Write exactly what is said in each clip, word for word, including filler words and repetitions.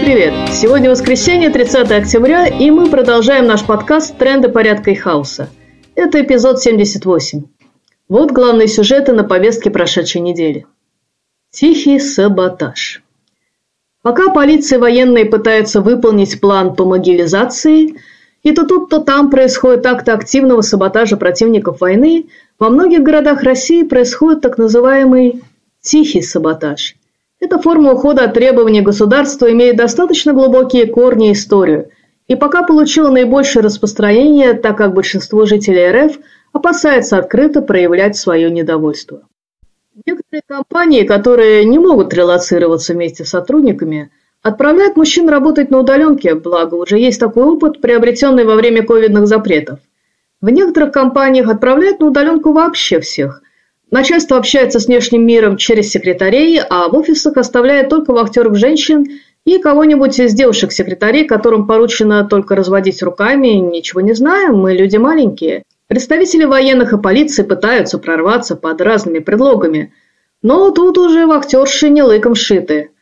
привет! Сегодня воскресенье, тридцатое октября, и мы продолжаем наш подкаст «Тренды порядка и хаоса». Это эпизод семьдесят восемь. Вот главные сюжеты на повестке прошедшей недели. Тихий саботаж. Пока полиция и военные пытаются выполнить план по могилизации, и то тут, то там происходят акты активного саботажа противников войны, во многих городах России происходит так называемый «тихий саботаж». Эта форма ухода от требований государства имеет достаточно глубокие корни и историю, и пока получила наибольшее распространение, так как большинство жителей РФ опасается открыто проявлять свое недовольство. Некоторые компании, которые не могут релоцироваться вместе с сотрудниками, отправляют мужчин работать на удаленке, благо уже есть такой опыт, приобретенный во время ковидных запретов. В некоторых компаниях отправляют на удаленку вообще всех. Начальство общается с внешним миром через секретарей, а в офисах оставляет только вахтеров женщин и кого-нибудь из девушек-секретарей, которым поручено только разводить руками, ничего не знаем, мы люди маленькие. Представители военных и полиции пытаются прорваться под разными предлогами, но тут уже вахтерши не лыком шиты.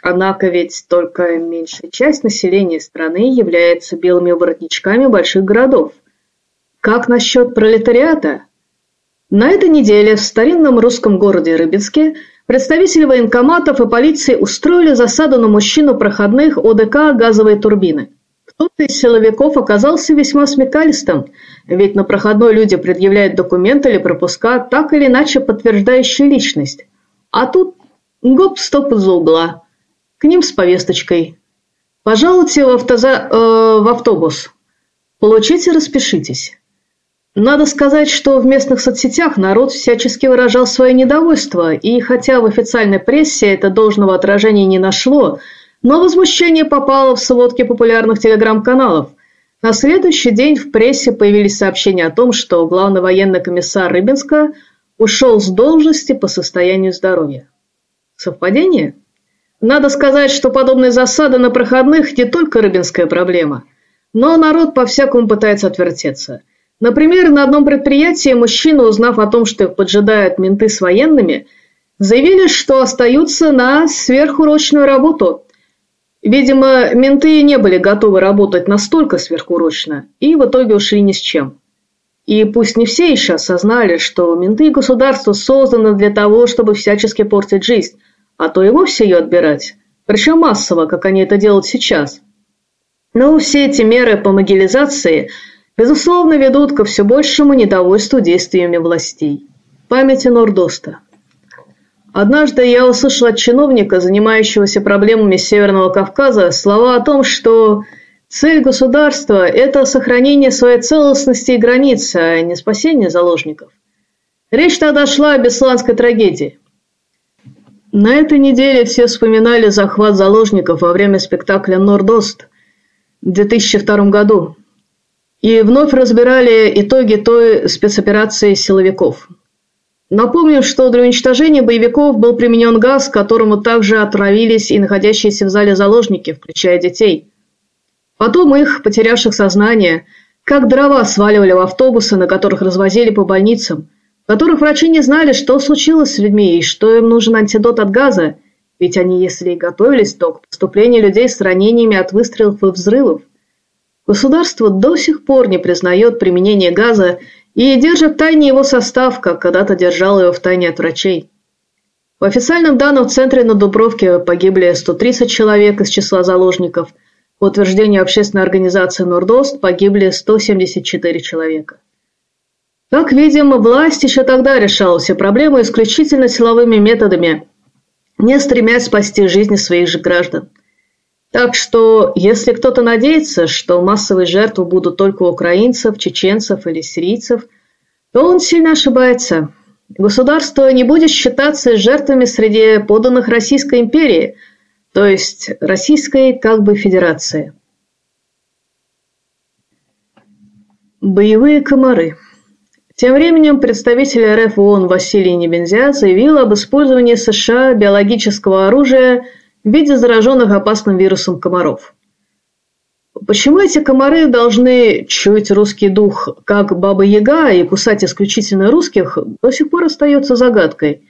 Однако ведь только меньшая часть населения страны является белыми воротничками больших городов. Как насчет пролетариата? На этой неделе в старинном русском городе Рыбинске представители военкоматов и полиции устроили засаду на мужчину проходных о дэ ка газовой турбины. Кто-то из силовиков оказался весьма смекалистым, ведь на проходной люди предъявляют документы или пропуска, так или иначе подтверждающие личность. А тут гоп-стоп из-за угла. К ним с повесточкой. Пожалуйте в, автоза... э, в автобус. Получите, распишитесь. Надо сказать, что в местных соцсетях народ всячески выражал свое недовольство, и хотя в официальной прессе это должного отражения не нашло, но возмущение попало в сводки популярных телеграм-каналов. На следующий день в прессе появились сообщения о том, что главный военный комиссар Рыбинска ушел с должности по состоянию здоровья. Совпадение? Надо сказать, что подобные засады на проходных не только рыбинская проблема, но народ по-всякому пытается отвертеться. Например, на одном предприятии мужчины, узнав о том, что их поджидают менты с военными, заявили, что остаются на сверхурочную работу. Видимо, менты не были готовы работать настолько сверхурочно, и в итоге ушли ни с чем. И пусть не все еще осознали, что менты и государство созданы для того, чтобы всячески портить жизнь, а то и вовсе ее отбирать, причем массово, как они это делают сейчас. Но все эти меры по могилизации, безусловно, ведут ко все большему недовольству действиями властей. Памяти Норд-Оста. Однажды я услышал от чиновника, занимающегося проблемами Северного Кавказа, слова о том, что цель государства – это сохранение своей целостности и границ, а не спасение заложников. Речь тогда шла о Бесланской трагедии. На этой неделе все вспоминали захват заложников во время спектакля «Норд-Ост» в две тысячи втором году и вновь разбирали итоги той спецоперации силовиков. Напомню, что для уничтожения боевиков был применен газ, которому также отравились и находящиеся в зале заложники, включая детей. Потом их, потерявших сознание, как дрова сваливали в автобусы, на которых развозили по больницам, в которых врачи не знали, что случилось с людьми и что им нужен антидот от газа, ведь они, если и готовились, то к поступлению людей с ранениями от выстрелов и взрывов. Государство до сих пор не признает применение газа и держит в тайне его состав, как когда-то держало его в тайне от врачей. По официальным данным, в центре на Дубровке погибли сто тридцать человек из числа заложников. По утверждению общественной организации «Норд-Ост» погибли сто семьдесят четыре человека. Как видим, власть еще тогда решала все проблемы исключительно силовыми методами, не стремясь спасти жизни своих же граждан. Так что, если кто-то надеется, что массовые жертвы будут только украинцев, чеченцев или сирийцев, то он сильно ошибается. Государство не будет считаться жертвами среди подданных Российской империи, то есть Российской как бы федерации. Боевые комары. Тем временем представитель эр эф о о эн Василий Небензя заявил об использовании эс ша а биологического оружия в виде зараженных опасным вирусом комаров. Почему эти комары должны чуять русский дух, как Баба-Яга, и кусать исключительно русских, до сих пор остается загадкой.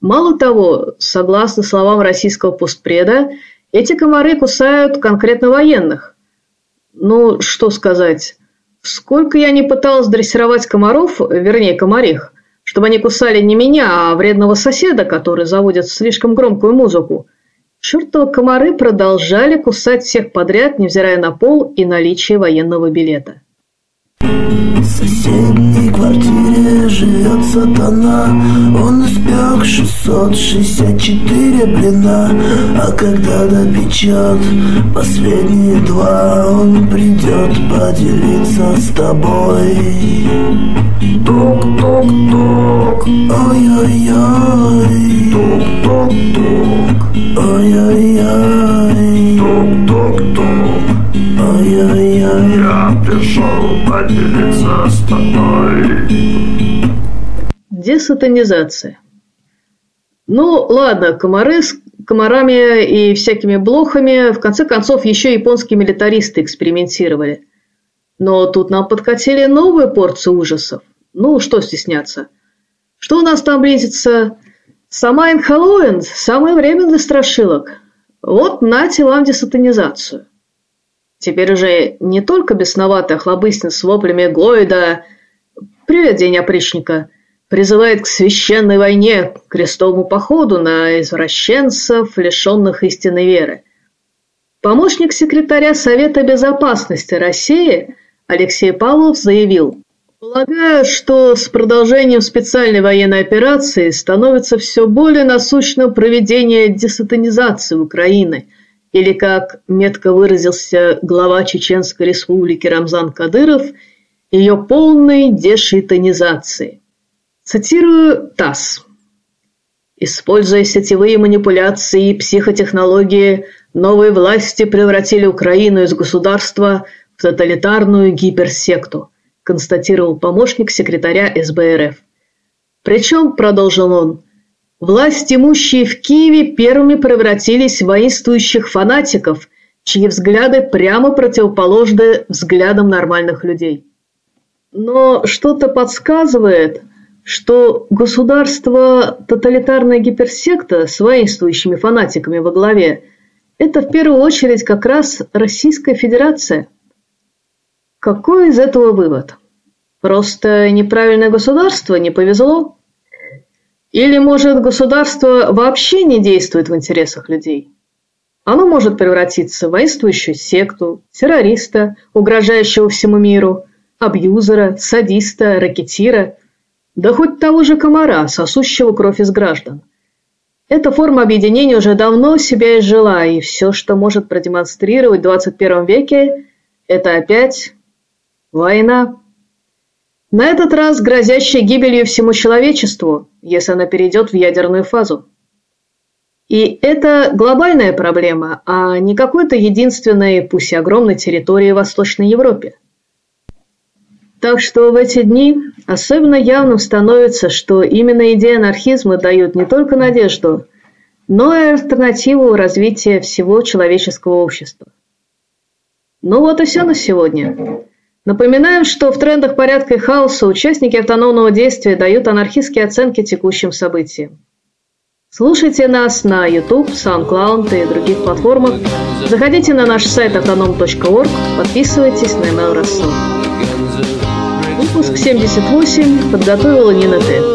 Мало того, согласно словам российского постпреда, Эти комары кусают конкретно военных. Ну, что сказать, сколько я не пыталась дрессировать комаров, вернее, комарих, чтобы они кусали не меня, а вредного соседа, который заводит слишком громкую музыку. Чертовы комары продолжали кусать всех подряд, невзирая на пол и наличие военного билета. В соседней квартире живет сатана, он испек шестьсот шестьдесят четыре блина, а когда допечет последние два, он придет поделиться с тобой. Тук-тук-тук, ой-ой-ой, тук-тук-тук, ой-ой-ой, тук-тук-тук. Я пришел поделиться с тобой. Десатанизация. Ну, ладно, комары с комарами и всякими блохами, в конце концов, еще японские милитаристы экспериментировали. Но тут нам подкатили новую порцию ужасов. Ну, что стесняться? Что у нас там близится? Самайн Хэллоуин, самое время для страшилок. Вот нате вам десатанизацию. Теперь уже не только бесноватый охлобыстин с воплями Глойда «Привет, день опричника» призывает к священной войне, к крестовому походу на извращенцев, лишенных истинной веры. Помощник секретаря Совета Безопасности России Алексей Павлов заявил: «Полагаю, что с продолжением специальной военной операции становится все более насущным проведение десатанизации Украины», или, как метко выразился глава Чеченской Республики Рамзан Кадыров, ее полной дешатанизации. Цитирую ТАСС. «Используя сетевые манипуляции и психотехнологии, новые власти превратили Украину из государства в тоталитарную гиперсекту», констатировал помощник секретаря СБ РФ. Причем, продолжил он, власть имущие в Киеве первыми превратились в воинствующих фанатиков, чьи взгляды прямо противоположны взглядам нормальных людей. Но что-то подсказывает, что государство тоталитарная гиперсекта с воинствующими фанатиками во главе – это в первую очередь как раз Российская Федерация. Какой из этого вывод? Просто неправильное государство, не повезло? Или, может, государство вообще не действует в интересах людей? Оно может превратиться в воинствующую секту, террориста, угрожающего всему миру, абьюзера, садиста, ракетира, да хоть того же комара, сосущего кровь из граждан. Эта форма объединения уже давно себя изжила, и все, что может продемонстрировать в двадцать первом веке, это опять война. На этот раз грозящая гибелью всему человечеству, если она перейдет в ядерную фазу. И это глобальная проблема, а не какой-то единственной, пусть и огромной территории в Восточной Европе. Так что в эти дни особенно явным становится, что именно идеи анархизма дают не только надежду, но и альтернативу развития всего человеческого общества. Ну вот и все на сегодня. Напоминаем, что в «Трендах порядка и хаоса» участники автономного действия дают анархистские оценки текущим событиям. Слушайте нас на YouTube, SoundCloud и других платформах. Заходите на наш сайт автоном точка орг, подписывайтесь на email рассылку. Выпуск семьдесят восемь подготовила Нина Т.